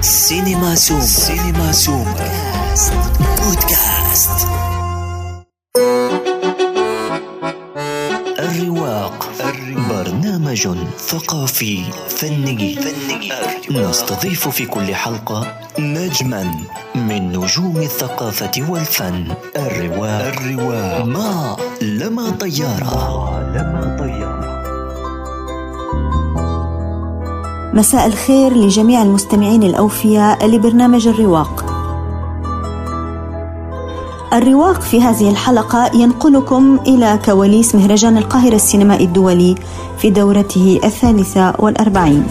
سينما زوم. سينما زوم بودكاست. الرواق برنامج ثقافي فني. نستضيف في كل حلقة نجما من نجوم الثقافة والفن. الرواق ما لما طيارة. مساء الخير لجميع المستمعين الأوفياء لبرنامج الرواق. الرواق في هذه الحلقة ينقلكم إلى كواليس مهرجان القاهرة السينمائي الدولي في دورته 43.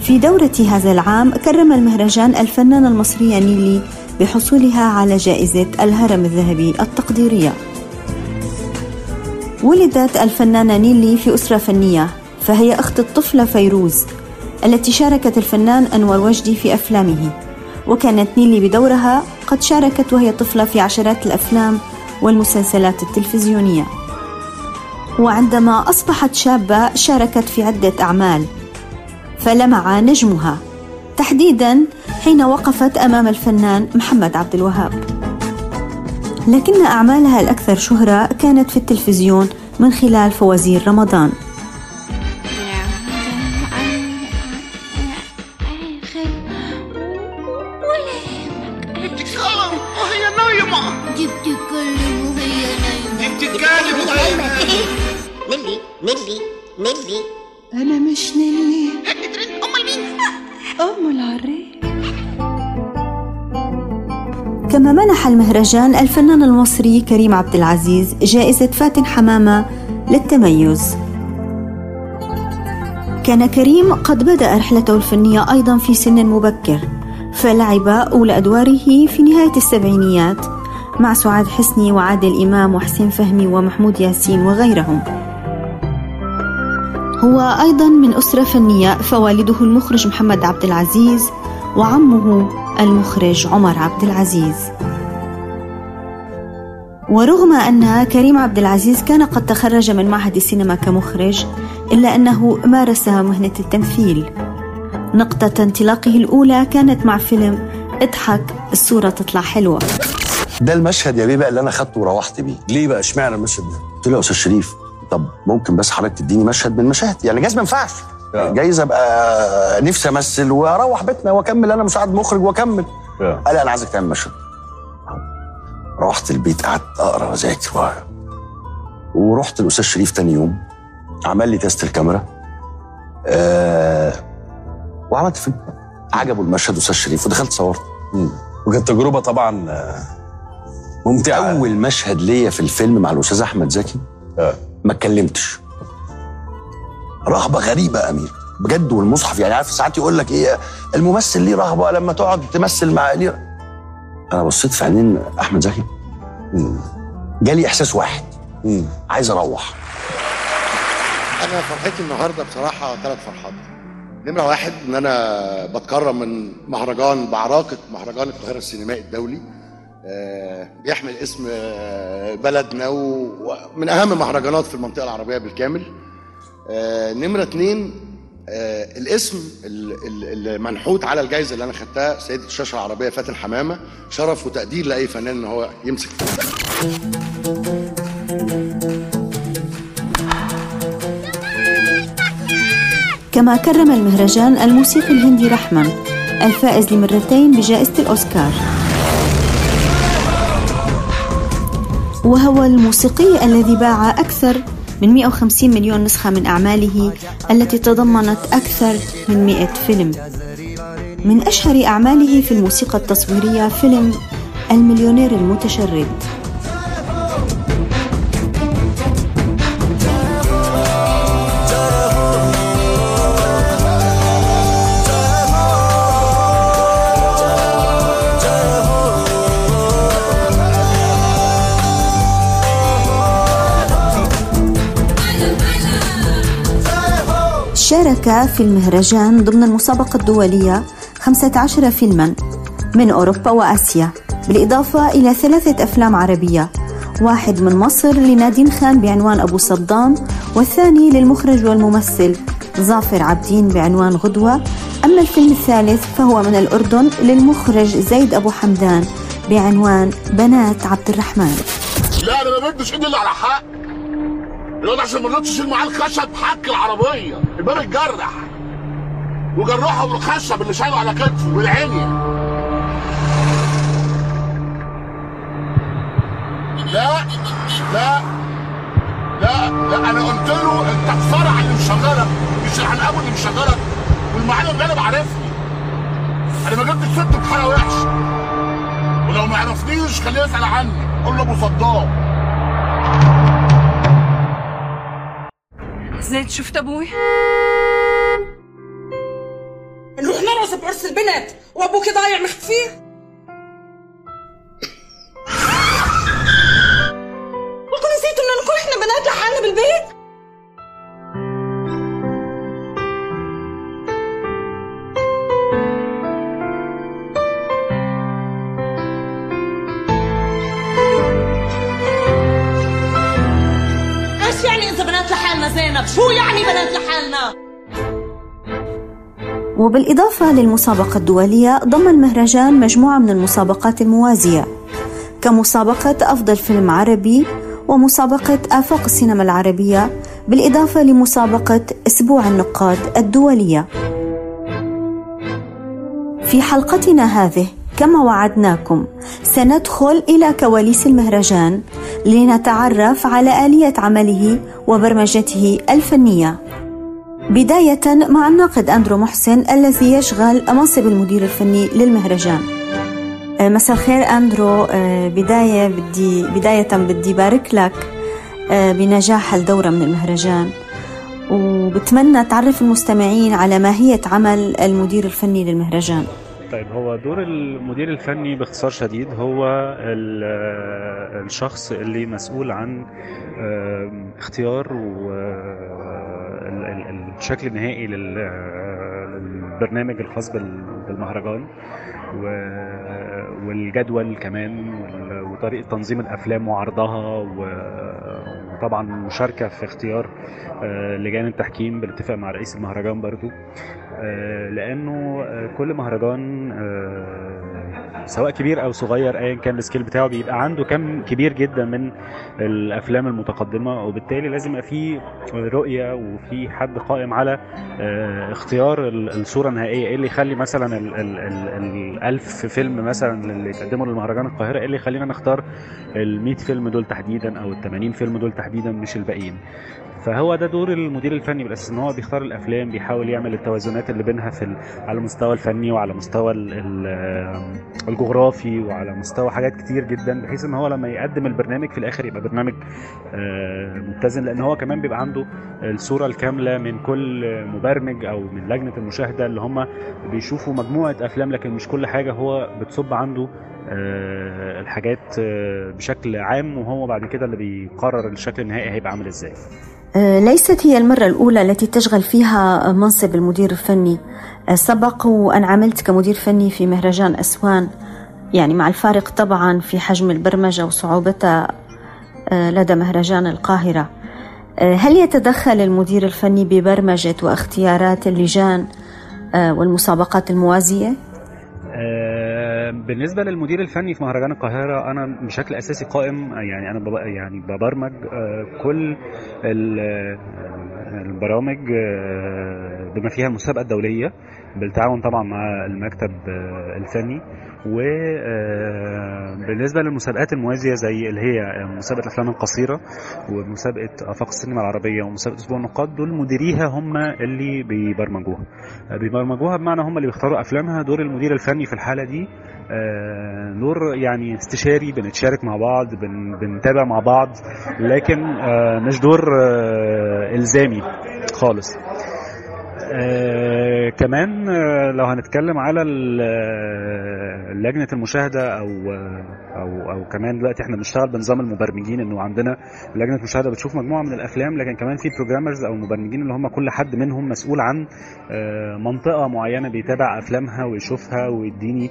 في دورة هذا العام كرم المهرجان الفنانة المصرية نيلي بحصولها على جائزة الهرم الذهبي التقديرية. ولدت الفنانة نيلي في أسرة فنية، فهي أخت الطفلة فيروز التي شاركت الفنان أنور وجدي في أفلامه، وكانت نيلي بدورها قد شاركت وهي طفلة في عشرات الأفلام والمسلسلات التلفزيونية. وعندما أصبحت شابة شاركت في عدة أعمال فلمع نجمها، تحديدا حين وقفت أمام الفنان محمد عبد الوهاب. لكن أعمالها الأكثر شهرة كانت في التلفزيون من خلال فوازير رمضان. ميرلي أنا مش نيلي. أمال مين؟ أم العري. كما منح المهرجان الفنان المصري كريم عبد العزيز جائزة فاتن حمامة للتميز. كان كريم قد بدأ رحلته الفنية أيضا في سن مبكر، فلعب أولى أدواره في نهاية السبعينيات مع سعاد حسني وعادل إمام وحسين فهمي ومحمود ياسين وغيرهم. هو أيضا من أسرة فنية، فوالده المخرج محمد عبد العزيز وعمه المخرج عمر عبد العزيز. ورغم أن كريم عبد العزيز كان قد تخرج من معهد السينما كمخرج، إلا أنه مارس مهنة التمثيل. نقطة انطلاقه الأولى كانت مع فيلم اضحك الصورة تطلع حلوة. ده المشهد يا بيه بقى اللي أنا خدته وروحت بيه. ليه بقى اشمعنى المشهد ده؟ قلت له يا أستاذ شريف طب ممكن بس حضرتك تديني مشهد من المشاهد، يعني جايز ما ينفعش، جايز ابقى نفسي امثل واروح بيتنا واكمل انا مساعد مخرج واكمل. قال انا عايزك تعمل مشهد. روحت البيت قعدت اقرا واذاكر، ورحت الاستاذ شريف تاني يوم عمل لي تيست الكاميرا وعملت فيلم عجبه المشهد الاستاذ شريف، ودخلت صورت. وكانت تجربه طبعا ممتعه. اول مشهد ليا في الفيلم مع الاستاذ احمد زكي ما اتكلمتش. رهبه غريبه امير بجد. والمصحف يعني عارف ساعات يقول لك ايه الممثل ليه رهبه لما تقعد تمثل مع ليه. انا بصيت في عينين احمد زكي جالي احساس واحد، عايز اروح. انا فرحتي النهارده بصراحه 3 فرحات. نمره 1 ان انا بتكرم من مهرجان بعراقه مهرجان القاهره السينمائي الدولي، بيحمل اسم بلدنا ومن اهم مهرجانات في المنطقه العربيه بالكامل. نمرة 2 الاسم المنحوت على الجائزة اللي أنا خدتها سيدة الشاشة العربية فاتن حمامة، شرف وتقدير لأي فنان إن هو يمسك. كما كرم المهرجان الموسيقي الهندي رحمن الفائز لمرتين بجائزة الأوسكار، وهو الموسيقي الذي باع أكثر من 150 مليون نسخة من أعماله التي تضمنت أكثر من 100 فيلم. من أشهر أعماله في الموسيقى التصويرية فيلم المليونير المتشرد. شارك في المهرجان ضمن المسابقة الدولية 15 فيلما من أوروبا وآسيا، بالإضافة إلى 3 أفلام عربية، 1 من مصر لنادين خان بعنوان أبو صدام، والثاني للمخرج والممثل ظافر العابدين بعنوان غدوة. أما الفيلم الثالث فهو من الأردن للمخرج زيد أبو حمدان بعنوان بنات عبد الرحمن. لا أنا ما بديش إلا على حق، لو أنا عشان ما نطش شيل معاه الخشب حك العربية الباب اتجرح وجرحه بالخشب اللي شايله على كتفه والعينية. لا لا لا لا أنا قلت له أنت تصارع اللي مشغلك مش عن أبو اللي مشغلك والمعلم اللي أنا بعرفني. أنا ما جبتش ست بحالة وحشة، ولو ما عرفنيش خليه يسأل عني، قول له أبو صدام. زيد شفت أبويا؟ نروح نرقص بعرس البنات وأبوكي ضايع مختفي؟ البيت؟ ايش يعني اذا بنات لحالنا زينب؟ شو يعني بنات لحالنا؟ وبالاضافه للمسابقه الدوليه ضم المهرجان مجموعه من المسابقات الموازيه كمسابقه افضل فيلم عربي ومسابقة آفاق السينما العربية، بالإضافة لمسابقة أسبوع النقاد الدولية. في حلقتنا هذه كما وعدناكم سندخل إلى كواليس المهرجان لنتعرف على آلية عمله وبرمجته الفنية، بداية مع الناقد أندرو محسن الذي يشغل منصب المدير الفني للمهرجان. مساء الخير أندرو. بداية بدي بارك لك بنجاح الدورة من المهرجان، وبتمنى تعرف المستمعين على ماهية عمل المدير الفني للمهرجان. طيب، هو دور المدير الفني باختصار شديد هو الشخص اللي مسؤول عن اختيار والشكل النهائي للبرنامج الخاص بالمهرجان والجدول كمان وطريقة تنظيم الأفلام وعرضها، وطبعا مشاركة في اختيار لجان التحكيم بالاتفاق مع رئيس المهرجان برضو، لأنه كل مهرجان سواء كبير أو صغير أيا كان السكيل بتاعه بيبقى عنده كم كبير جدا من الأفلام المتقدمة، وبالتالي لازم يبقى في رؤية وفي حد قائم على اختيار الصورة النهائية. اللي يخلي مثلا 1000 فيلم مثلا اللي يتقدموا للمهرجان القاهرة، اللي يخلينا نختار 100 فيلم دول تحديدا أو 80 فيلم دول تحديدا مش الباقيين. فهو ده دور المدير الفني بالاساس، ان هو بيختار الافلام، بيحاول يعمل التوازنات اللي بينها في على المستوى الفني وعلى مستوى الجغرافي وعلى مستوى حاجات كتير جدا، بحيث ان هو لما يقدم البرنامج في الاخر يبقى برنامج متزن، لان هو كمان بيبقى عنده الصوره الكامله من كل مبرمج او من لجنه المشاهده اللي هم بيشوفوا مجموعه افلام، لكن مش كل حاجه هو بتصب عنده الحاجات بشكل عام، وهو بعد كده اللي بيقرر الشكل النهائي هيبقى عامل ازاي. ليست هي المرة الأولى التي تشغل فيها منصب المدير الفني، سبق وأن عملت كمدير فني في مهرجان أسوان، يعني مع الفارق طبعا في حجم البرمجة وصعوبتها لدى مهرجان القاهرة. هل يتدخل المدير الفني ببرمجة واختيارات اللجان والمسابقات الموازية؟ بالنسبه للمدير الفني في مهرجان القاهره، انا بشكل اساسي قائم، يعني انا يعني ببرمج كل البرامج بما فيها المسابقه الدوليه بالتعاون طبعا مع المكتب الفني. وبالنسبه للمسابقات الموازيه زي اللي هي مسابقه الافلام القصيره ومسابقه افاق السينما العربيه ومسابقه اسبوع النقاد، دول مديريها هم اللي بيبرمجوها بمعنى هم اللي بيختاروا افلامها. دور المدير الفني في الحاله دي دور يعني استشاري، بنتشارك مع بعض، بنتابع مع بعض، لكن مش دور الزامي خالص. كمان لو هنتكلم على لجنة المشاهدة أو كمان دلوقتي احنا بنشتغل بنظام المبرمجين، انه عندنا لجنة مشاهدة بتشوف مجموعة من الافلام، لكن كمان في بروجرامرز او مبرمجين اللي هم كل حد منهم مسؤول عن منطقة معينة بيتابع افلامها ويشوفها ويديني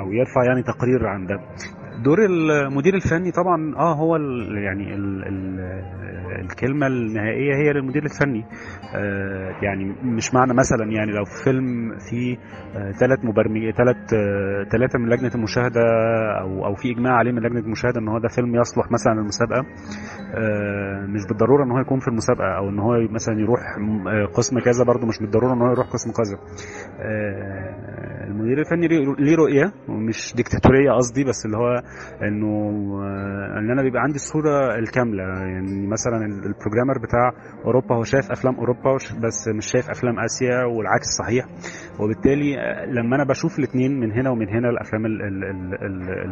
او يرفع يعني تقرير عن ده. دور المدير الفني طبعا هو الكلمه النهائيه هي للمدير الفني. يعني مش معنى مثلا يعني لو في فيلم فيه ثلاثه من لجنه المشاهده او في اجماع عليه من لجنه المشاهده ان هو ده فيلم يصلح مثلا للمسابقه، مش بالضروره ان هو يكون في المسابقه، او ان هو مثلا يروح قسم كذا، برضو مش بالضروره ان هو يروح قسم كذا. المدير الفني ليه رؤيه مش ديكتاتوريه، قصدي بس اللي هو انه ان انا بيبقى عندي الصوره الكامله. يعني مثلا البروجرامر بتاع اوروبا هو شايف افلام اوروبا بس مش شايف افلام اسيا، والعكس صحيح. وبالتالي لما انا بشوف الاثنين من هنا ومن هنا، الافلام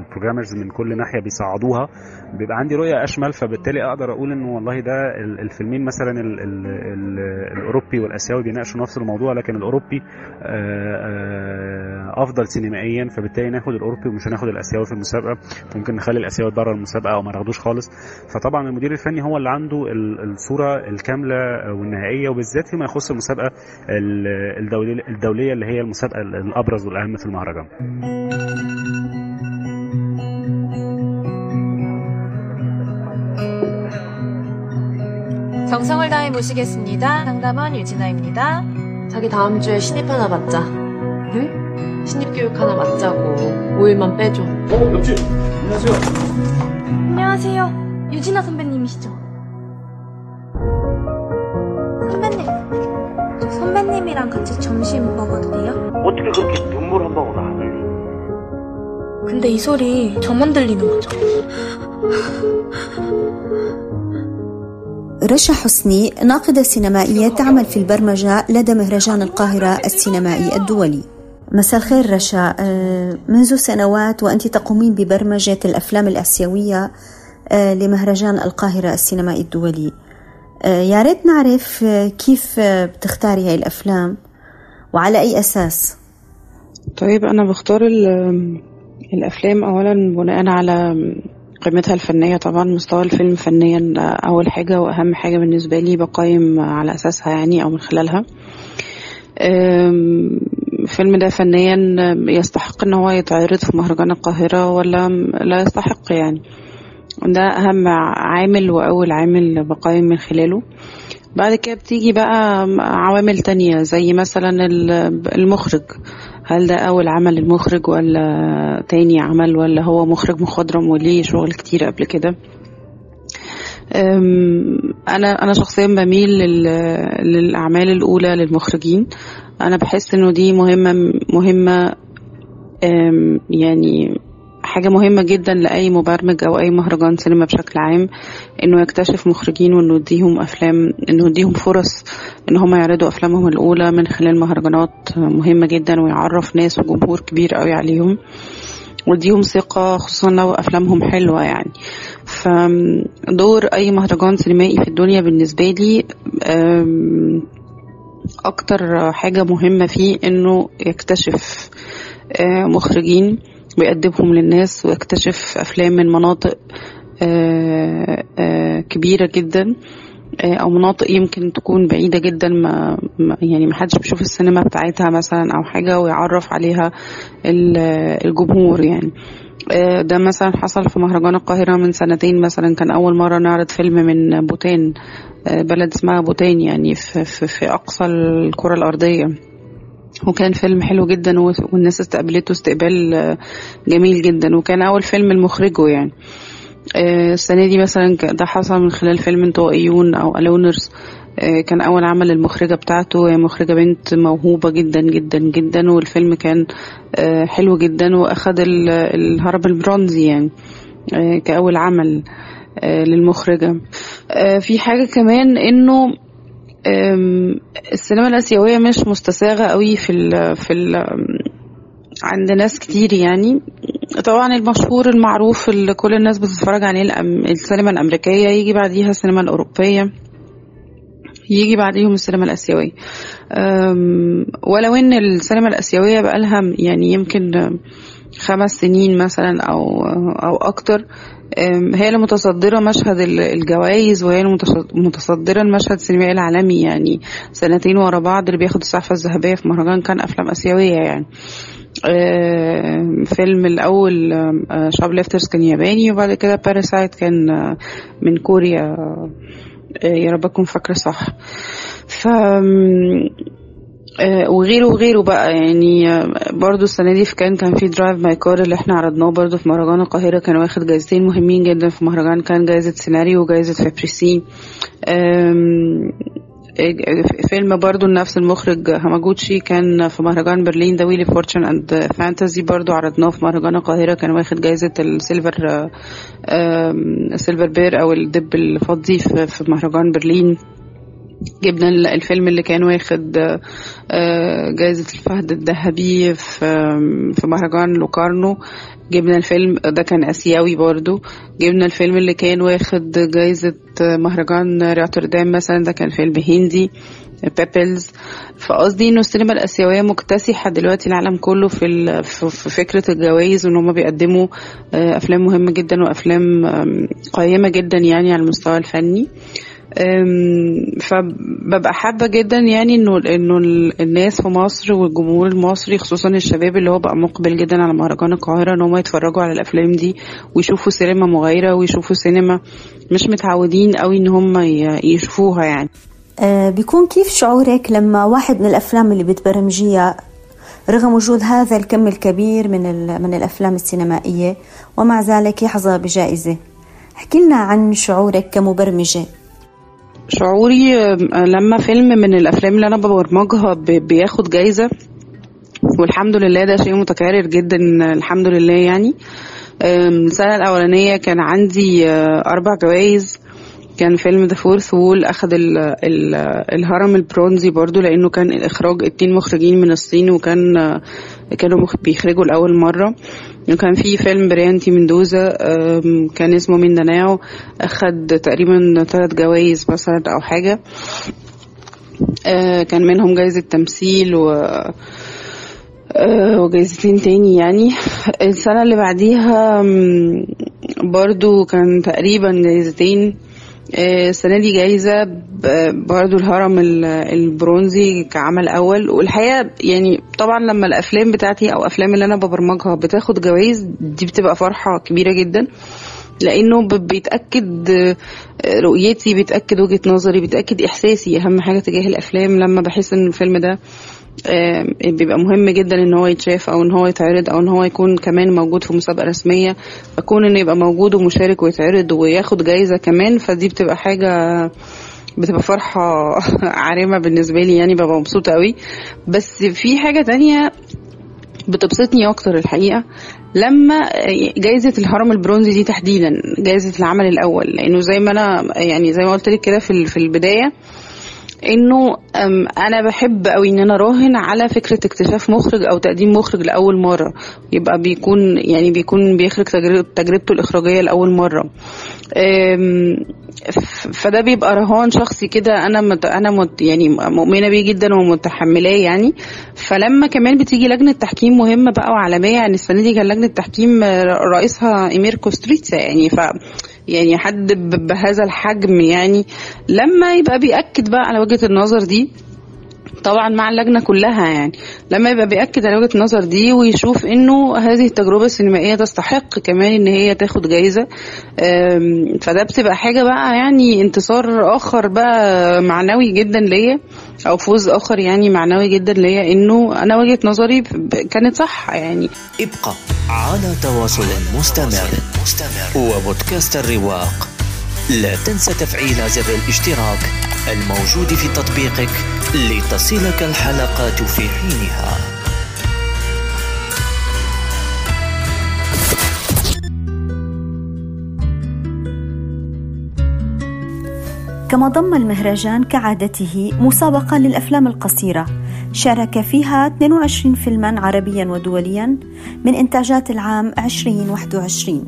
البروجرامرز من كل ناحيه بيصعدوها، بيبقى عندي رؤيه اشمل. فبالتالي اقدر اقول انه والله ده الفيلمين مثلا الاوروبي والاسيوي بيناقشوا نفس الموضوع، لكن الاوروبي افضل سينمائيا، فبالتالي ناخد الاوروبي ومش هناخد الاسيوي في المسابقه، فممكن نخلي الاسيوي بره المسابقه او ما ناخدوش خالص. فطبعا المدير الفني هو اللي عنده الصوره الكامله والنهائيه، وبالذات فيما يخص المسابقه الدوليه اللي هي المسابقه الابرز والاهم في المهرجان. 정성을 다해 모시겠습니다. 상담원 유진아입니다. 자기 다음 주에 신입 하나 받자. 네? 신입 교육 하나 받자고. 5일만 빼줘. 옆집. 안녕하세요. 안녕하세요. 유진아 선배님이시죠? 선배님. 저 선배님이랑 같이 점심 먹어도 돼요? 어떻게 그렇게 눈물 한 방울 안 흘리니? 근데 이 소리 저만 들리는 거죠? رشا حسني ناقدة سينمائية تعمل في البرمجة لدى مهرجان القاهرة السينمائي الدولي. مساء الخير رشا. منذ سنوات وأنت تقومين ببرمجة الأفلام الآسيوية لمهرجان القاهرة السينمائي الدولي. يا ريت نعرف كيف بتختاري هاي الأفلام وعلى أي أساس؟ طيب، أنا بختار الأفلام أولا بناء على قيمتها الفنية. طبعا مستوى الفيلم فنيا أول حاجة وأهم حاجة بالنسبة لي، بقيم على أساسها يعني أو من خلالها. الفيلم ده فنيا يستحق أنه هو يتعرض في مهرجان القاهرة ولا لا يستحق، يعني ده أهم عامل وأول عامل بقيم من خلاله. بعد كده بتيجي بقى عوامل تانية زي مثلا المخرج، هل ده أول عمل المخرج ولا تاني عمل، ولا هو مخرج مخضرم وليه شغل كتير قبل كده. أنا شخصيا بميل للأعمال الأولى للمخرجين، أنا بحس إنه دي مهمة يعني حاجة مهمة جدا لأي مبرمج أو أي مهرجان سينما بشكل عام، إنه يكتشف مخرجين وإنه يديهم أفلام، إنه يديهم فرص إن هم يعرضوا أفلامهم الأولى من خلال مهرجانات مهمة جدا، ويعرف ناس وجمهور كبير قوي عليهم ويديهم ثقة، خصوصا لو أفلامهم حلوة يعني. فدور أي مهرجان سينمائي في الدنيا بالنسبة لي أكتر حاجة مهمة فيه إنه يكتشف مخرجين بيقدمهم للناس، واكتشف أفلام من مناطق كبيرة جدا أو مناطق يمكن تكون بعيدة جدا، يعني ما حدش بيشوف السينما بتاعتها مثلا أو حاجة، ويعرف عليها الجمهور يعني. ده مثلا حصل في مهرجان القاهرة من 2 سنين مثلا، كان أول مرة نعرض فيلم من بوتان، بلد اسمها بوتان يعني في أقصى الكرة الأرضية، وكان فيلم حلو جدا والناس استقبلته استقبال جميل جدا، وكان أول فيلم المخرجه يعني. السنة دي مثلا ده حصل من خلال فيلم أنتويون أو الونرز، كان أول عمل المخرجة بتاعته، هي مخرجة بنت موهوبة جدا جدا جدا، والفيلم كان حلو جدا وأخذ الهرب البرونزي يعني كأول عمل للمخرجة. في حاجة كمان إنه السينما الآسيوية مش مستساغة قوي عند ناس كتير يعني. طبعا المشهور المعروف اللي كل الناس بتتفرج عليه السينما الأمريكية، يجي بعديها السينما الأوروبية، يجي بعديهم السينما الآسيوية. ولو ان السينما الآسيوية بقالها يعني يمكن 5 سنين مثلا او اكتر، هي اللي متصدرة مشهد الجوائز، وهي اللي متصدرة المشهد السينمائي العالمي يعني 2 سنين ورا بعض، اللي بياخد السعفة الذهبية في مهرجان كان أفلام آسيوية يعني. فيلم الأول شاب ليفترز كان ياباني, وبعد كده باراسايت كان من كوريا, يا رب أكون فاكرة صح. ف وغيره بقى يعني. برضو السنة دي كان في درايف ماي كار اللي احنا عرضناه برضو في مهرجان القاهرة, كان واخد جائزتين مهمين جدا في مهرجان, كان جائزة سيناريو وجائزة فابريسي. فيلم برضو نفس المخرج هماجوتشي كان في مهرجان برلين ده ويلي فورتشن اند فانتازي, برضو عرضناه في مهرجان القاهرة, كان واخد جائزة السيلفر بير او الدب الفضي في مهرجان برلين. جبنا الفيلم اللي كان واخد جائزة الفهد الذهبي في مهرجان لوكارنو, جبنا الفيلم ده كان آسيوي برضو. جبنا الفيلم اللي كان واخد جائزة مهرجان روتردام مثلا, ده كان فيلم هندي بيبلز. فقصدي انه السينما الآسيوية مكتسحة دلوقتي العالم كله في فكرة الجوائز, وان هم بيقدموا افلام مهمة جدا وافلام قيمة جدا يعني على المستوى الفني. فببقى حابة جدا يعني انه الناس في مصر والجمهور المصري خصوصا الشباب اللي هو بقى مقبل جدا على مهرجان القاهرة ان هم يتفرجوا على الافلام دي ويشوفوا سينما مغايرة ويشوفوا سينما مش متعودين قوي ان هم يشوفوها يعني. بيكون كيف شعورك لما واحد من الافلام اللي بتبرمجيها رغم وجود هذا الكم الكبير من الافلام السينمائية ومع ذلك يحظى بجائزة؟ احكي لنا عن شعورك كمبرمجة. شعوري لما فيلم من الافلام اللي انا ببرمجها بياخد جايزه, والحمد لله ده شيء متكرر جدا الحمد لله يعني. السنه الاولانيه كان عندي 4 جوائز, كان فيلم ذا فورث وول اخذ الهرم البرونزي برضو لانه كان الاخراج 2 مخرجين من الصين, كانوا بيخرجوا لاول مره. وكان في فيلم بريانتي مندوزا كان اسمه مينداناو, اخد تقريبا 3 جوائز مثلا او حاجه, كان منهم جائزه تمثيل وجائزتين تاني يعني. السنه اللي بعديها برضو كان تقريبا 2 جائزة. السنة دي جايزة برضو الهرم البرونزي كعمل أول. والحقيقة يعني طبعا لما الأفلام بتاعتي أو أفلام اللي أنا ببرمجها بتاخد جوائز دي بتبقى فرحة كبيرة جدا, لأنه بيتأكد رؤيتي, بيتأكد وجهة نظري, بيتأكد إحساسي أهم حاجة تجاه الأفلام. لما بحس إن الفيلم ده بيبقى مهم جدا ان هو يتشاف او ان هو يتعرض او ان هو يكون كمان موجود في مسابقة رسمية, بكون انه يبقى موجود ومشارك ويتعرض وياخد جايزة كمان, فدي بتبقى حاجة, بتبقى فرحة عارمة بالنسبة لي يعني, ببقى مبسوطة قوي. بس في حاجة تانية بتبسطني اكتر الحقيقة, لما جائزة الهرم البرونزي دي تحديدا جائزة العمل الاول, لانه زي ما انا يعني زي ما قلت لك كده في البداية انه انا بحب قوي ان انا راهن على فكره اكتشاف مخرج او تقديم مخرج لاول مره, يبقى بيكون بيخرج تجربته الاخراجيه لاول مره. فده بيبقى رهان شخصي كده انا يعني مؤمنه بيه جدا ومتحملاه يعني. فلما كمان بتيجي لجنه تحكيم مهمه بقى وعالميه يعني, السنه دي كان لجنه تحكيم رئيسها امير كوستريتسا يعني, يعني حد بهذا الحجم يعني, لما يبقى بيأكد بقى على وجهة النظر دي طبعا مع اللجنة كلها يعني, لما يبقى بيأكد على وجهة النظر دي ويشوف انه هذه التجربة السينمائية تستحق كمان ان هي تاخد جايزة, فده بتبقى حاجة بقى يعني انتصار اخر بقى معنوي جدا ليا, او فوز اخر يعني معنوي جدا ليا انه انا وجهة نظري كانت صح يعني. ابقى على تواصل مستمر وبودكاست الرواق. لا تنسى تفعيل زر الاشتراك الموجود في تطبيقك لتصلك الحلقات في حينها. كما ضم المهرجان كعادته مسابقة للأفلام القصيرة شارك فيها 22 فيلما عربيا ودوليا من إنتاجات العام 2021.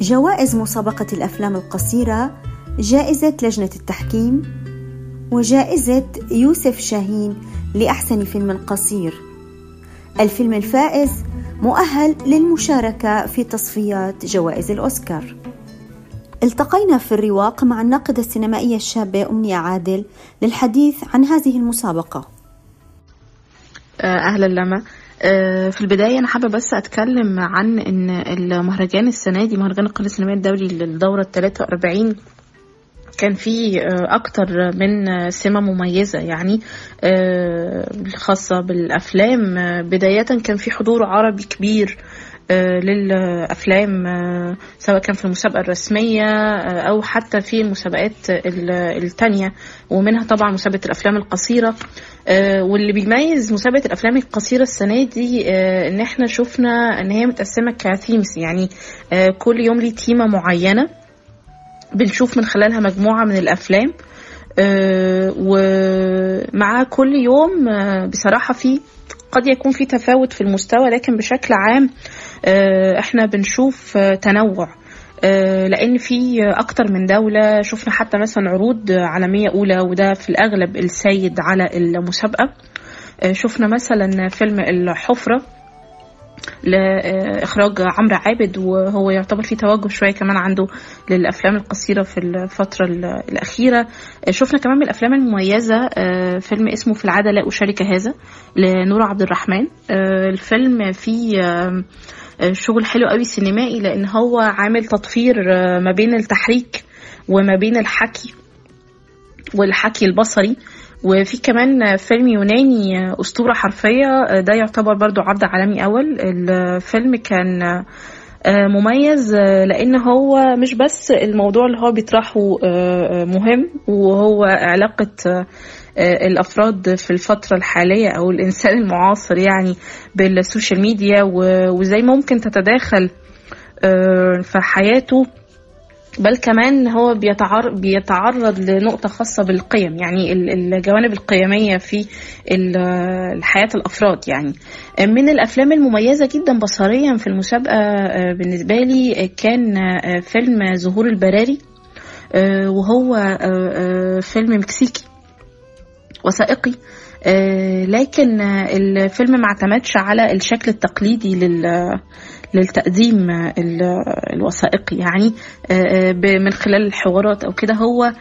جوائز مسابقة الأفلام القصيرة: جائزة لجنة التحكيم, وجائزة يوسف شاهين لأحسن فيلم قصير. الفيلم الفائز مؤهل للمشاركة في تصفيات جوائز الأوسكار. التقينا في الرواق مع الناقدة السينمائية الشابة أمني عادل للحديث عن هذه المسابقة. أهلا لما في البداية أنا حابة بس أتكلم عن إن المهرجان السنة دي مهرجان القاهرة السينمائي الدولي للدورة 43 كان في أكتر من سمة مميزة يعني خاصة بالأفلام. بداية كان في حضور عربي كبير للأفلام سواء كان في المسابقة الرسمية أو حتى في المسابقات التانية، ومنها طبعا مسابقة الأفلام القصيرة. واللي بيميز مسابقة الأفلام القصيرة السنة دي إن احنا شفنا إن هي متقسمة كثيمز، يعني كل يوم ليه تيمة معينة بنشوف من خلالها مجموعة من الأفلام، ومع كل يوم بصراحة في قد يكون في تفاوت في المستوى، لكن بشكل عام احنا بنشوف تنوع لأن في أكتر من دولة. شفنا حتى مثلا عروض عالمية أولى وده في الأغلب السيد على المسابقة. شفنا مثلا فيلم الحفرة لإخراج عمر عابد، وهو يعتبر فيه توجه شوية كمان عنده للأفلام القصيرة في الفترة الأخيرة. شفنا كمان من الأفلام المميزة فيلم اسمه في العادة لا أشارك هذا لنور عبد الرحمن. الفيلم فيه شغل حلو قوي سينمائي، لأن هو عامل تطفير ما بين التحريك وما بين الحكي والحكي البصري. وفي كمان فيلم يوناني أسطورة حرفية، ده يعتبر برضو عرض عالمي أول. الفيلم كان مميز لأن هو مش بس الموضوع اللي هو بيطرحه مهم، وهو علاقة الأفراد في الفترة الحالية أو الإنسان المعاصر يعني بالسوشيال ميديا، وإزاي ممكن تتداخل في حياته، بل كمان هو بيتعرض لنقطة خاصة بالقيم، يعني الجوانب القيمية في حياة الأفراد. يعني من الأفلام المميزة جدا بصريا في المسابقة بالنسبة لي كان فيلم زهور البراري، وهو فيلم مكسيكي وثائقي، لكن الفيلم ما اعتمدش على الشكل التقليدي للتقديم الوثائقي، يعني من خلال الحوارات او كده. هو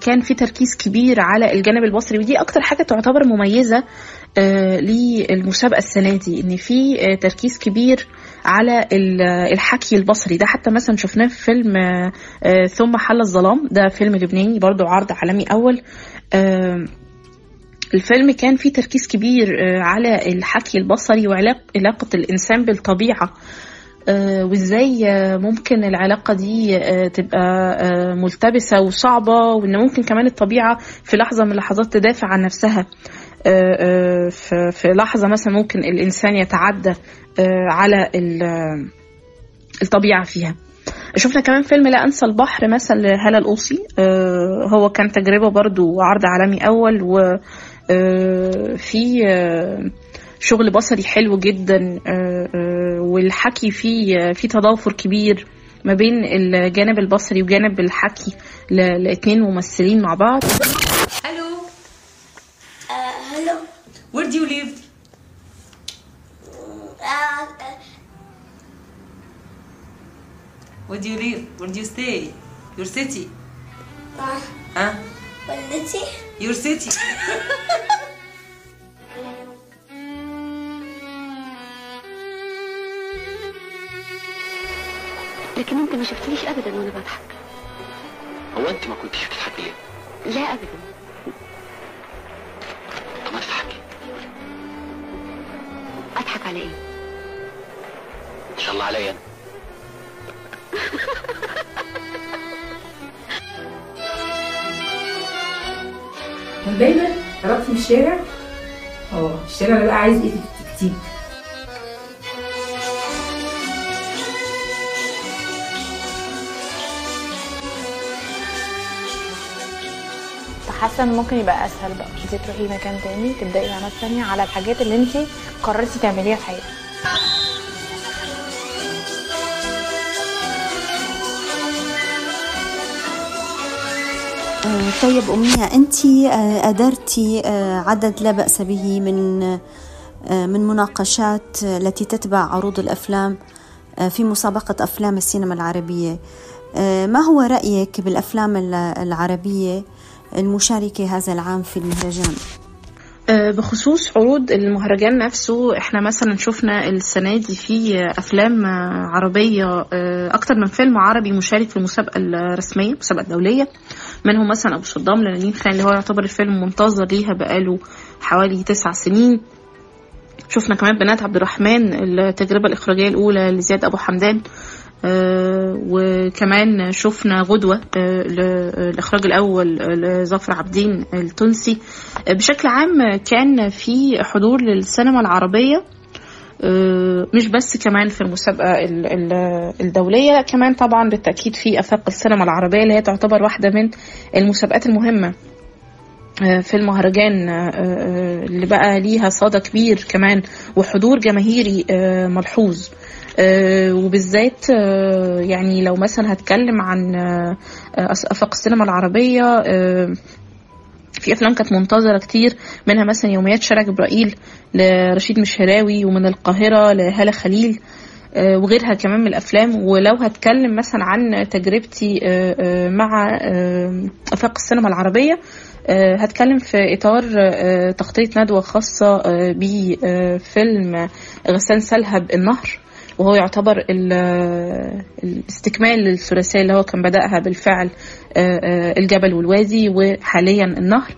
كان في تركيز كبير على الجانب البصري، ودي اكتر حاجه تعتبر مميزه للمسابقه السنه دي، ان في تركيز كبير على الحكي البصري. ده حتى مثلا شفناه في فيلم ثم حل الظلام، ده فيلم لبناني برضو عرض عالمي اول. الفيلم كان فيه تركيز كبير على الحكي البصري وعلاقة الإنسان بالطبيعة، وإزاي ممكن العلاقة دي تبقى ملتبسة وصعبة، وإن ممكن كمان الطبيعة في لحظة من اللحظات تدافع عن نفسها، في لحظة مثلا ممكن الإنسان يتعدى على الطبيعة فيها. شفنا كمان فيلم لا أنسى البحر مثلا لهلا القوصي، هو كان تجربة برضو عرض عالمي أول، وفي شغل بصري حلو جدا، والحكي فيه تضافر كبير ما بين الجانب البصري وجانب الحكي لاتنين ممثلين مع بعض. Hello. Hello. Where do you live? Where do you live? Where do you stay? Your city? Huh? What city? Your city. لكن انت ما شفتنيش ابدا وانا بضحك. هو انت ما كنتيش بتضحكي ليه؟ لا ابدا. طب ما تضحكي. اضحك على ايه؟ ان شاء الله عليا انا. كان دايما ربطي في الشارع، الشارع بقى عايز ايه تكتيك. حاسه ممكن يبقى اسهل بقى انت تروحي مكان تاني، تبداي مع ناس تانيه على الحاجات اللي انت قررتي تعمليها في حياتك. طيب أمنية، أنت أدرتي عدد لا بأس به من مناقشات التي تتبع عروض الأفلام في مسابقة أفلام السينما العربية. ما هو رأيك بالأفلام العربية المشاركة هذا العام في المهرجان؟ بخصوص عروض المهرجان نفسه، احنا مثلا شفنا السنة دي في افلام عربية، اكتر من فيلم عربي مشارك في المسابقة الرسمية، المسابقة الدولية، منهم مثلا ابو صدام لنيلي خان اللي هو يعتبر الفيلم منتظر ليها بقاله حوالي 9 سنين. شفنا كمان بنات عبد الرحمن، التجربة الاخراجية الاولى لزيد أبو حمدان، وكمان شفنا غدوة الإخراج الأول لظافر العابدين التونسي. بشكل عام كان في حضور للسينما العربية، مش بس كمان في المسابقة الدولية، كمان طبعا بالتأكيد في أفاق السينما العربية اللي هي تعتبر واحدة من المسابقات المهمة في المهرجان، اللي بقى ليها صدى كبير كمان وحضور جماهيري ملحوظ. وبالذات يعني لو مثلا هتكلم عن أفاق السينما العربية، في أفلام كانت منتظرة كتير، منها مثلا يوميات شارع جبرائيل لرشيد مشهراوي، ومن القاهرة لهالة خليل، وغيرها كمان من الأفلام. ولو هتكلم مثلا عن تجربتي مع أفاق السينما العربية، هتكلم في إطار تغطية ندوة خاصة بفيلم غسان سلهب النهر، وهو يعتبر الاستكمال للثلاثية اللي هو كان بدأها بالفعل الجبل والوادي وحاليا النهر.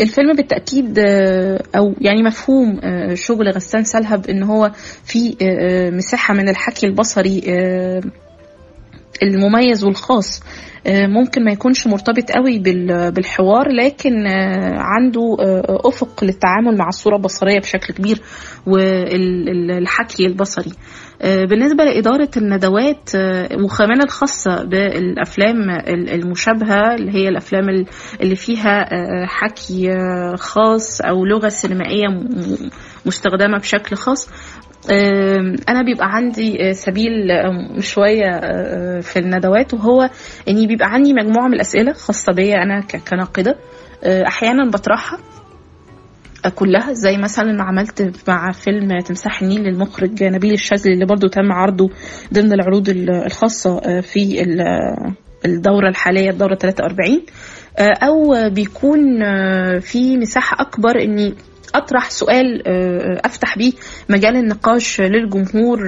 الفيلم بالتأكيد أو يعني مفهوم شغل غسان سلهب إن هو في مساحة من الحكي البصري المميز والخاص، ممكن ما يكونش مرتبط قوي بالحوار، لكن عنده أفق للتعامل مع الصورة البصرية بشكل كبير والحكي البصري. بالنسبة لإدارة الندوات وخامنة الخاصة بالأفلام المشابهة اللي هي الأفلام اللي فيها حكي خاص أو لغة سينمائية مستخدمة بشكل خاص، أنا بيبقى عندي سبيل شوية في الندوات، وهو أني بيبقى عندي مجموعة من الأسئلة خاصة بيا أنا كناقدة، أحيانا بطرحها كلها، زي مثلا ما عملت مع فيلم تمساح النيل للمخرج نبيل الشاذلي اللي برضو تم عرضه ضمن العروض الخاصة في الدورة الحالية، الدورة 43، أو بيكون في مساحة أكبر أني أطرح سؤال أفتح بيه مجال النقاش للجمهور،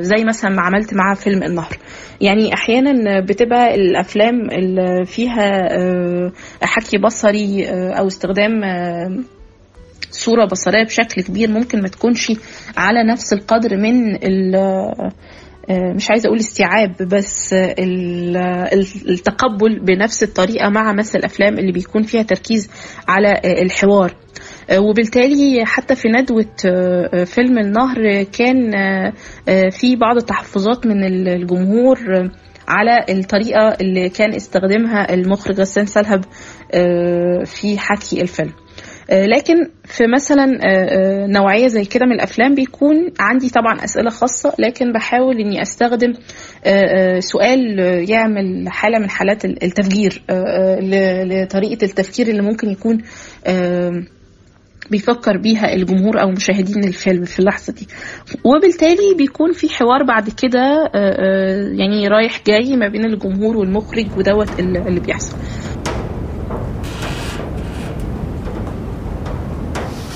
زي مثلا ما عملت مع فيلم النهر. يعني أحيانا بتبقى الأفلام اللي فيها حكي بصري أو استخدام صورة بصرية بشكل كبير ممكن ما تكونش على نفس القدر من مش عايزة أقول استيعاب، بس التقبل بنفس الطريقة مع مثل الأفلام اللي بيكون فيها تركيز على الحوار. وبالتالي حتى في ندوة فيلم النهر كان في بعض التحفظات من الجمهور على الطريقة اللي كان استخدمها المخرج غسان سلهب في حكي الفيلم. لكن في مثلا نوعية زي كده من الأفلام بيكون عندي طبعا أسئلة خاصة، لكن بحاول أني أستخدم سؤال يعمل حالة من حالات التفجير لطريقة التفكير اللي ممكن يكون بيفكر بيها الجمهور أو مشاهدين الفيلم في اللحظة دي. وبالتالي بيكون في حوار بعد كده يعني رايح جاي ما بين الجمهور والمخرج، ودوت اللي بيحصل.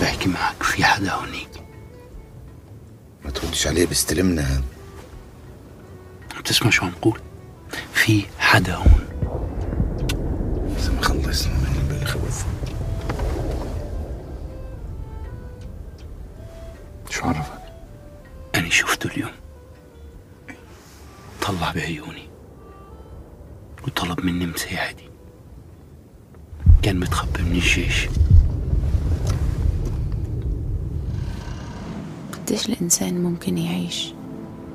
بحكي معاك في حدا هونيك، ما تردش عليه بستلمنا. عم تسمع شو عم قول؟ في حدا هون. بس ما خلصنا من الخبز. شو عرفك؟ أنا شفته اليوم، طلع بعيوني وطلب مني مساعدة. كان متخبي من الجيش. قديش الإنسان ممكن يعيش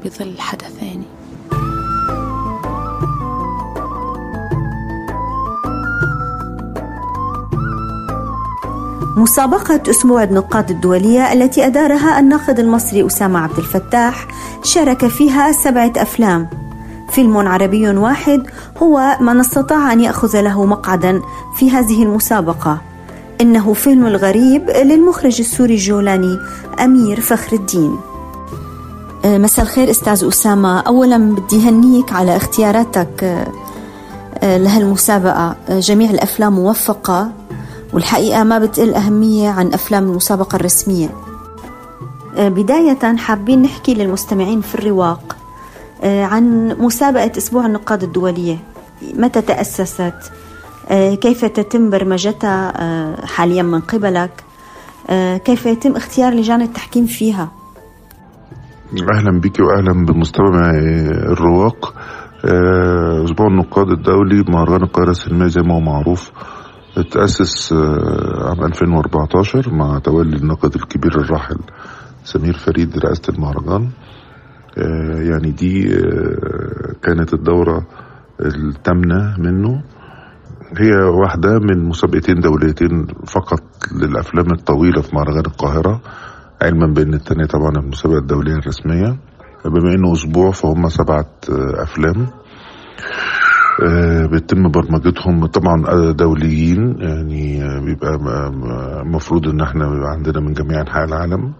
بظل حدا ثاني؟ مسابقة أسبوع النقاد الدولية التي أدارها الناقد المصري أسامة عبد الفتاح شارك فيها 7 أفلام. فيلم عربي واحد هو من استطاع أن يأخذ له مقعدا في هذه المسابقة، إنه فيلم الغريب للمخرج السوري الجولاني أمير فخر الدين. مساء الخير أستاذ أسامة، أولا بدي هنيك على اختياراتك لهالمسابقة، جميع الأفلام موفقة والحقيقة ما بتقل أهمية عن أفلام المسابقة الرسمية. بداية حابين نحكي للمستمعين في الرواق عن مسابقة أسبوع النقاد الدولية، متى تأسست، كيف تتم برمجتها حاليا من قبلك، كيف يتم اختيار لجان التحكيم فيها. أهلا بك وأهلا بمستمعي الرواق. أسبوع النقاد الدولي مهرجان القاهرة السينمائي زي ما هو معروف تأسس عام 2014 مع تولي الناقد الكبير الراحل سمير فريد رئاسة المهرجان. يعني دي كانت الدورة الثامنة منه، هي واحدة من مسابقتين دوليتين فقط للأفلام الطويلة في مهرجان القاهرة، علما بأن الثانية طبعا المسابقة الدولية الرسمية. بما أنه أسبوع فهم 7 أفلام بتتم برمجتهم طبعا دوليين، يعني بيبقى مفروض ان احنا بيبقى عندنا من جميع انحاء العالم،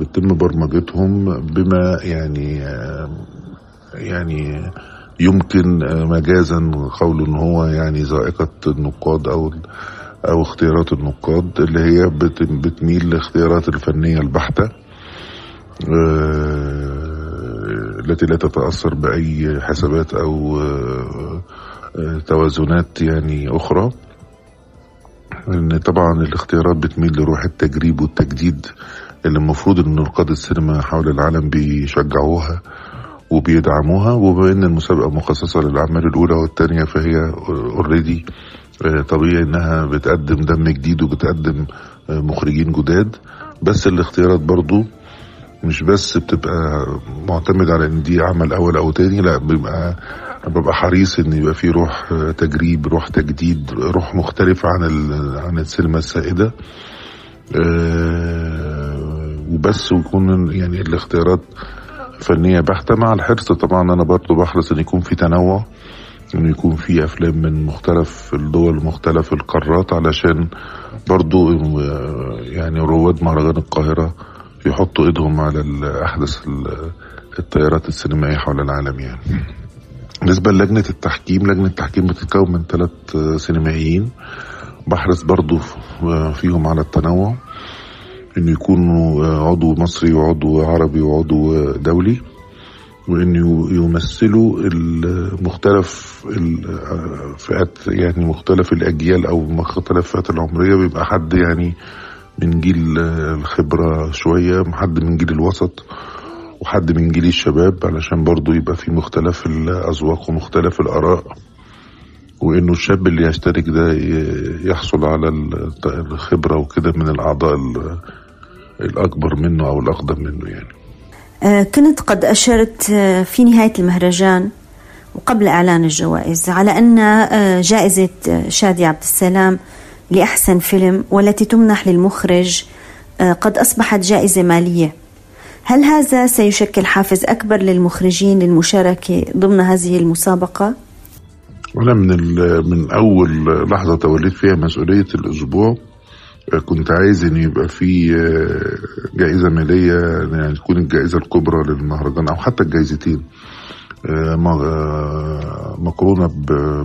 بتتم برمجتهم بما يعني يمكن مجازا قول ان هو يعني ذائقة النقاد او اختيارات النقاد، اللي هي بتميل لاختيارات الفنية البحتة التي لا تتأثر بأي حسابات أو توازنات يعني أخرى. إن طبعا الاختيارات بتميل لروح التجريب والتجديد اللي المفروض إن نقاد السينما حول العالم بيشجعوها وبيدعموها، وبما إن المسابقة مخصصة للأعمال الأولى والثانية فهي already طبيعي إنها بتقدم دم جديد وبتقدم مخرجين جداد. بس الاختيارات برضو مش بس بتبقى معتمد على ان دي عمل اول او تاني، لا ببقى حريص ان يبقى فيه روح تجريب، روح تجديد، روح مختلفة عن السينما السائدة. وبس ويكون يعني الاختيارات فنية بحتة، مع الحرص طبعا انا برضو بحرص ان يكون في تنوع، ان يكون في افلام من مختلف الدول مختلف القارات، علشان برضو يعني رواد مهرجان القاهرة يحطوا ايدهم على احدث التيارات السينمائية حول العالم. يعني بالنسبة للجنة التحكيم، لجنة التحكيم بتتكون من 3 سينمائيين، بحرص برضو فيهم على التنوع، ان يكونوا عضو مصري وعضو عربي وعضو دولي، وان يمثلوا مختلف الفئات، يعني مختلف الاجيال او مختلف الفئات العمرية، بيبقى حد يعني من جيل الخبرة شوية، حد من جيل الوسط، وحد من جيل الشباب، علشان برضو يبقى في مختلف الأذواق ومختلف الآراء، وإنه الشاب اللي يشترك ده يحصل على الخبرة وكده من الأعضاء الأكبر منه أو الأقدم منه. يعني كنت قد أشرت في نهاية المهرجان وقبل إعلان الجوائز على أن جائزة شادي عبد السلام لأحسن فيلم والتي تمنح للمخرج قد أصبحت جائزة مالية، هل هذا سيشكل حافز أكبر للمخرجين للمشاركة ضمن هذه المسابقة؟ أنا من أول لحظة توليت فيها مسؤولية الأسبوع كنت عايز أن يبقى في جائزة مالية، يعني تكون الجائزة الكبرى للمهرجان أو حتى الجائزتين مقرونة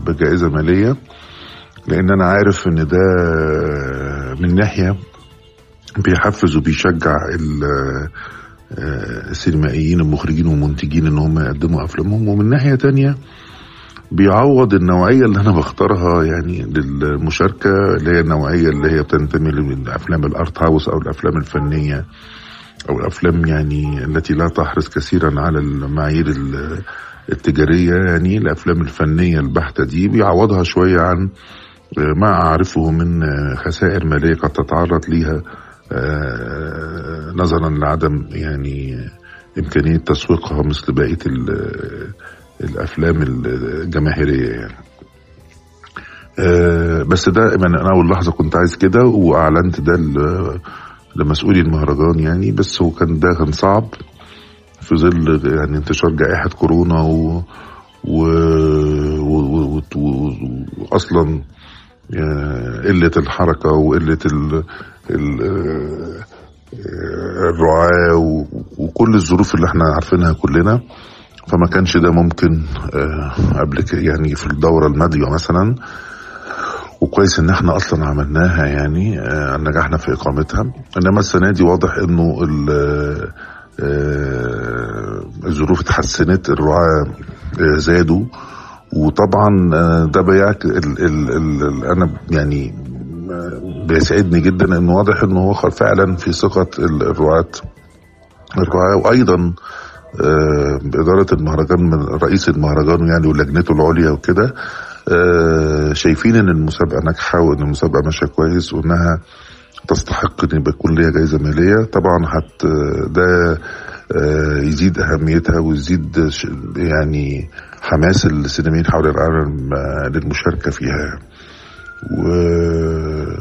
بجائزة مالية، لأن أنا عارف إن ده من ناحية بيحفز وبيشجع السينمائيين المخرجين والمنتجين إن هم يقدموا أفلامهم، ومن ناحية تانية بيعوض النوعية اللي أنا بختارها يعني للمشاركة، اللي هي النوعية اللي هي بتنتمي لأفلام الأرت هاوس أو الأفلام الفنية أو الأفلام يعني التي لا تحرص كثيرا على المعايير التجارية، يعني الأفلام الفنية البحتة دي بيعوضها شوية عن ما أعرفه من خسائر مالية قد تتعرض ليها نظرا لعدم يعني إمكانية تسويقها مثل بقية الأفلام الجماهيرية. يعني بس ده من أول لحظة كنت عايز كده، وأعلنت ده لمسؤولي المهرجان يعني. بس هو كان صعب في ظل يعني انتشار جائحة كورونا وأصلا قلة الحركة وقلة الرعاة وكل الظروف اللي احنا عارفينها كلنا، فما كانش ده ممكن قبل يعني في الدورة الماضية مثلا. كويس ان احنا اصلا عملناها يعني نجحنا في اقامتها. انما السنة دي واضح انه الظروف اتحسنت، الرعاة زادوا، وطبعا ده انا يعني بيسعدني جدا انه واضح انه هو فعلا في ثقة الرعاة وايضا بإدارة المهرجان، من رئيس المهرجان يعني ولجنته العليا وكده، شايفين ان المسابقة ناجحة وان المسابقة ماشية كويس وانها تستحق ان يبقى يكون ليها جايزة مالية. طبعا حتى ده يزيد اهميتها ويزيد يعني حماس السينمائيين حول العالم للمشاركة فيها.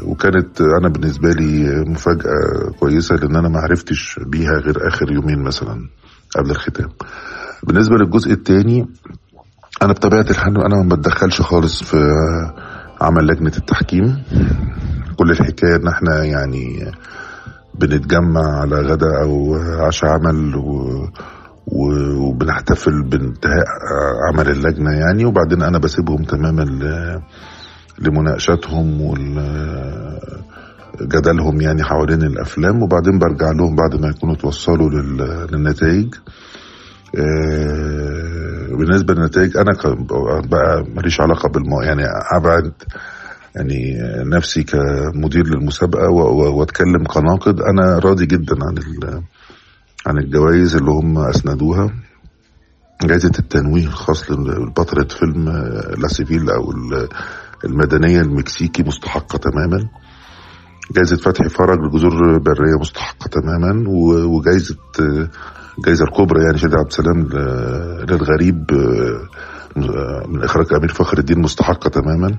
وكانت انا بالنسبة لي مفاجأة كويسة لان انا ما عرفتش بيها غير اخر يومين مثلا قبل الختام. بالنسبة للجزء الثاني، انا بطبيعة الحال انا ما بتدخلش خالص في عمل لجنة التحكيم. كل الحكاية ان احنا يعني بنتجمع على غدا او عشاء عمل وبنحتفل بانتهاء عمل اللجنة يعني، وبعدين انا بسيبهم تماما لمناقشاتهم وجدلهم يعني حوالين الافلام، وبعدين برجع لهم بعد ما يكونوا توصلوا للنتائج. بالنسبة للنتائج انا بقى ماليش علاقة يعني ابعد يعني نفسي كمدير للمسابقة واتكلم كناقد. انا راضي جدا عن الجوائز اللي هم اسندوها. جائزة التنويه الخاص لبطلة فيلم لاسيفيل او المدنية المكسيكي مستحقة تماما. جائزة فتحي فرج لجزر برية مستحقة تماما. وجائزة الكبرى يعني شادي عبد السلام للغريب من إخراج أمير فخر الدين مستحقة تماما.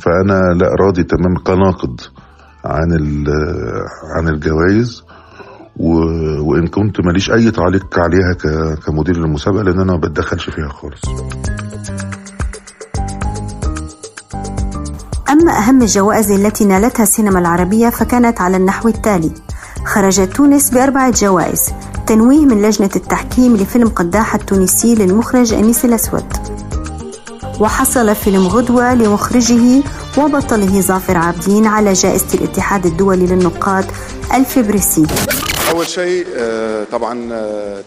فأنا لا راضي تماما كناقد عن الجوائز، وإن كنت ماليش أي تعليق عليها كمدير للمسابقة لأن أنا ما بتدخلش فيها خالص. أما أهم الجوائز التي نالتها السينما العربية فكانت على النحو التالي: خرجت تونس ب4 جوائز، تنويه من لجنة التحكيم لفيلم قداح التونسي للمخرج أنيس الأسود، وحصل فيلم غدوة لمخرجه وبطله ظافر العابدين على جائزة الاتحاد الدولي للنقاد الفبرسي. أول شيء طبعا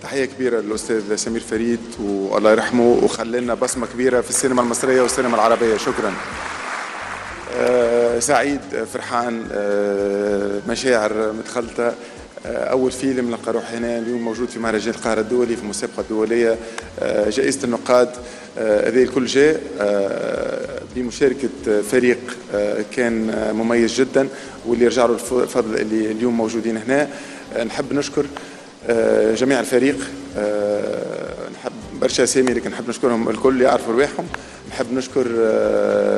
تحية كبيرة للأستاذ سمير فريد والله يرحمه، وخلينا بصمة كبيرة في السينما المصرية والسينما العربية. شكرا. سعيد، فرحان، مشاعر متخلطة. أول فيلم لقى روح هنا اليوم موجود في مهرجان القاهرة الدولي في مسابقة دولية. جائزة النقاد هذا الكل جاء بمشاركة فريق كان مميز جدا واللي رجع له الفضل اللي اليوم موجودين هنا. نحب نشكر جميع الفريق، نحب برشا أسامي لكن نحب نشكرهم الكل يعرفوا رواحهم. نحب نشكر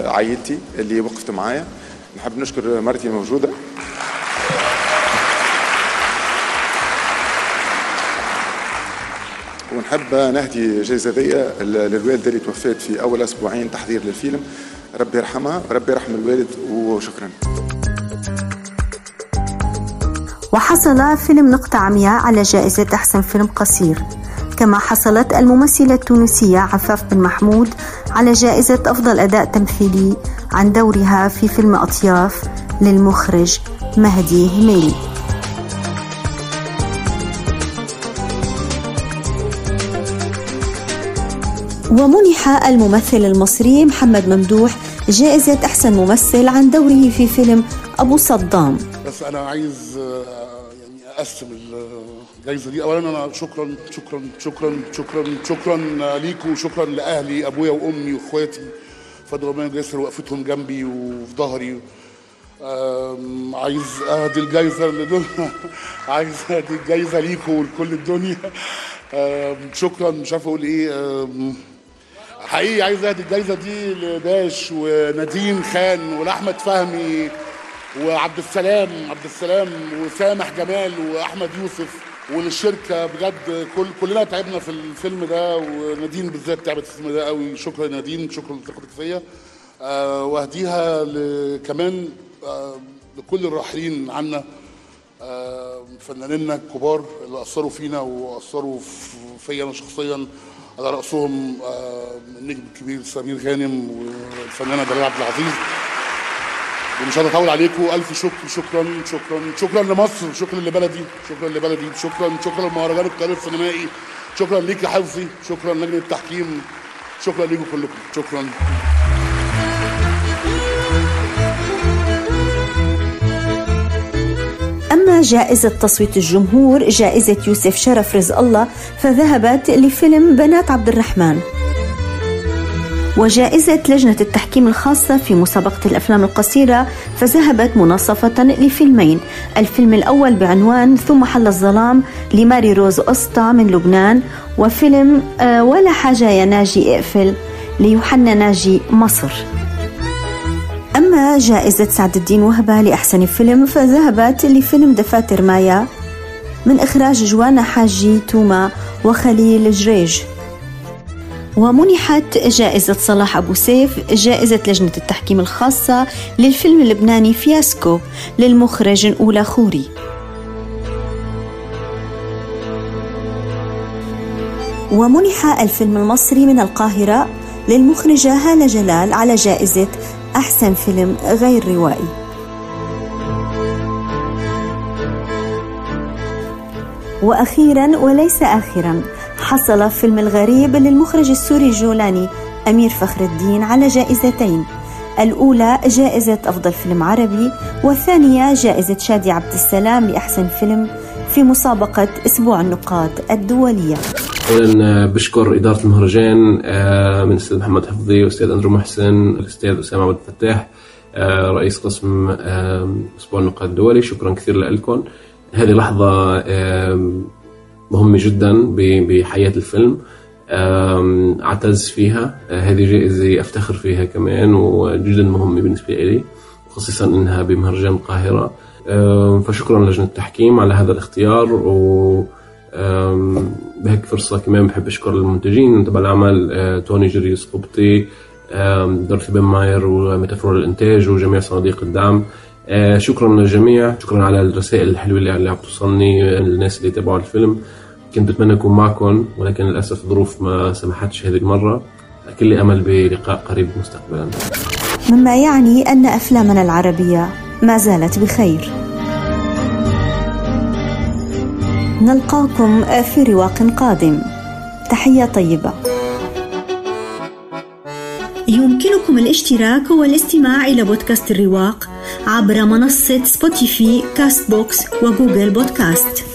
عائلتي اللي وقفت معايا، نحب نشكر مرتي موجودة، ونحب نهدي جائزة ذية للوالدة اللي توفيت في أول أسبوعين تحضير للفيلم، ربي يرحمها وربي يرحم الوالد، وشكرا. وحصل فيلم نقطة عمياء على جائزة أحسن فيلم قصير، كما حصلت الممثلة التونسية عفاف بن محمود على جائزة أفضل أداء تمثيلي عن دورها في فيلم أطياف للمخرج مهدي هميلي. ومنح الممثل المصري محمد ممدوح جائزة أحسن ممثل عن دوره في فيلم أبو صدام. بس أنا عايز يعني أقسم الجائزة دي. أولا أنا شكرا شكرا شكرا شكرا شكرا ليكم وشكرا لأهلي، أبويا وأمي وإخواتي، فضل ربنا يجسر وقفتهم جنبي وفي ظهري. عايز أهدي الجائزة لدول عايز أهدي الجائزة ليكم ولكل الدنيا. شكرا، مش عارف أقول إيه. حقيقي عايز أهدي الجائزة دي لداش ونديم خان ولأحمد فهمي وعبد السلام وسامح جمال واحمد يوسف والشركه. بجد كلنا تعبنا في الفيلم ده، ونادين بالذات تعبت في الفيلم ده قوي. شكرا نادين، شكرا لثقتك فيا. واهديها كمان لكل الراحلين عنا، فنانينا الكبار اللي اثروا فينا واثروا فيا انا شخصيا، على راسهم النجم الكبير سمير غانم والفنانه بنات عبد العزيز. ومش هطول عليكم. الف شكر، شكرا شكرا شكرا لمصر، شكرا لبلدي، شكرا لبلدي، شكرا شكرا لمهرجان القاهرة السينمائي، شكرا ليك يا حفظي، شكرا لجنة التحكيم، شكرا ليكم كلكم، شكرا. أما جائزة تصويت الجمهور، جائزة يوسف شرف رزق الله، فذهبت لفيلم بنات عبد الرحمن. وجائزة لجنة التحكيم الخاصة في مسابقة الأفلام القصيرة فذهبت مناصفة لفيلمين، الفيلم الأول بعنوان ثم حل الظلام لماري روز أسطى من لبنان، وفيلم ولا حاجة يا ناجي اقفل ليوحنا ناجي مصر. أما جائزة سعد الدين وهبة لأحسن فيلم فذهبت لفيلم دفاتر مايا من إخراج جوانا حاجي توما وخليل جريج. ومنحت جائزة صلاح أبو سيف جائزة لجنة التحكيم الخاصة للفيلم اللبناني فياسكو للمخرج أولى خوري. ومنح الفيلم المصري من القاهرة للمخرجة هالة جلال على جائزة أحسن فيلم غير روائي. وأخيرا وليس آخرا، حصل فيلم الغريب للمخرج السوري الجولاني أمير فخر الدين على جائزتين، الأولى جائزة أفضل فيلم عربي، والثانية جائزة شادي عبد السلام لأحسن فيلم في مسابقة أسبوع النقاد الدولية. أولا بشكر إدارة المهرجان من الأستاذ محمد حفظي والأستاذ أندرو محسن والأستاذ أسامة عبد الفتاح رئيس قسم أسبوع النقاد الدولي، شكرا كثير لكم. هذه لحظة مهمة جدا بحياة الفيلم، اعتز فيها، هذه جائزة افتخر فيها كمان وجدا مهمة بالنسبة لي، خصيصا انها بمهرجان القاهرة. فشكرا لجنة التحكيم على هذا الاختيار، و بهيك فرصة كمان بحب اشكر المنتجين تبع العمل، توني جريس قبطي، دورثي بن ماير وميتافور الانتاج وجميع صناديق الدعم. شكرا للجميع، شكرا على الرسائل الحلوة اللي عم توصلني الناس اللي تابعوا الفيلم. كنت بتمنى أكون معكم ولكن للأسف الظروف ما سمحتش هذه المرة. كلي أمل بلقاء قريب مستقبلا، مما يعني أن أفلامنا العربية ما زالت بخير. نلقاكم في رواق قادم، تحية طيبة. يمكنكم الاشتراك والاستماع إلى بودكاست الرواق عبر منصة سبوتيفي، كاست بوكس وجوجل بودكاست.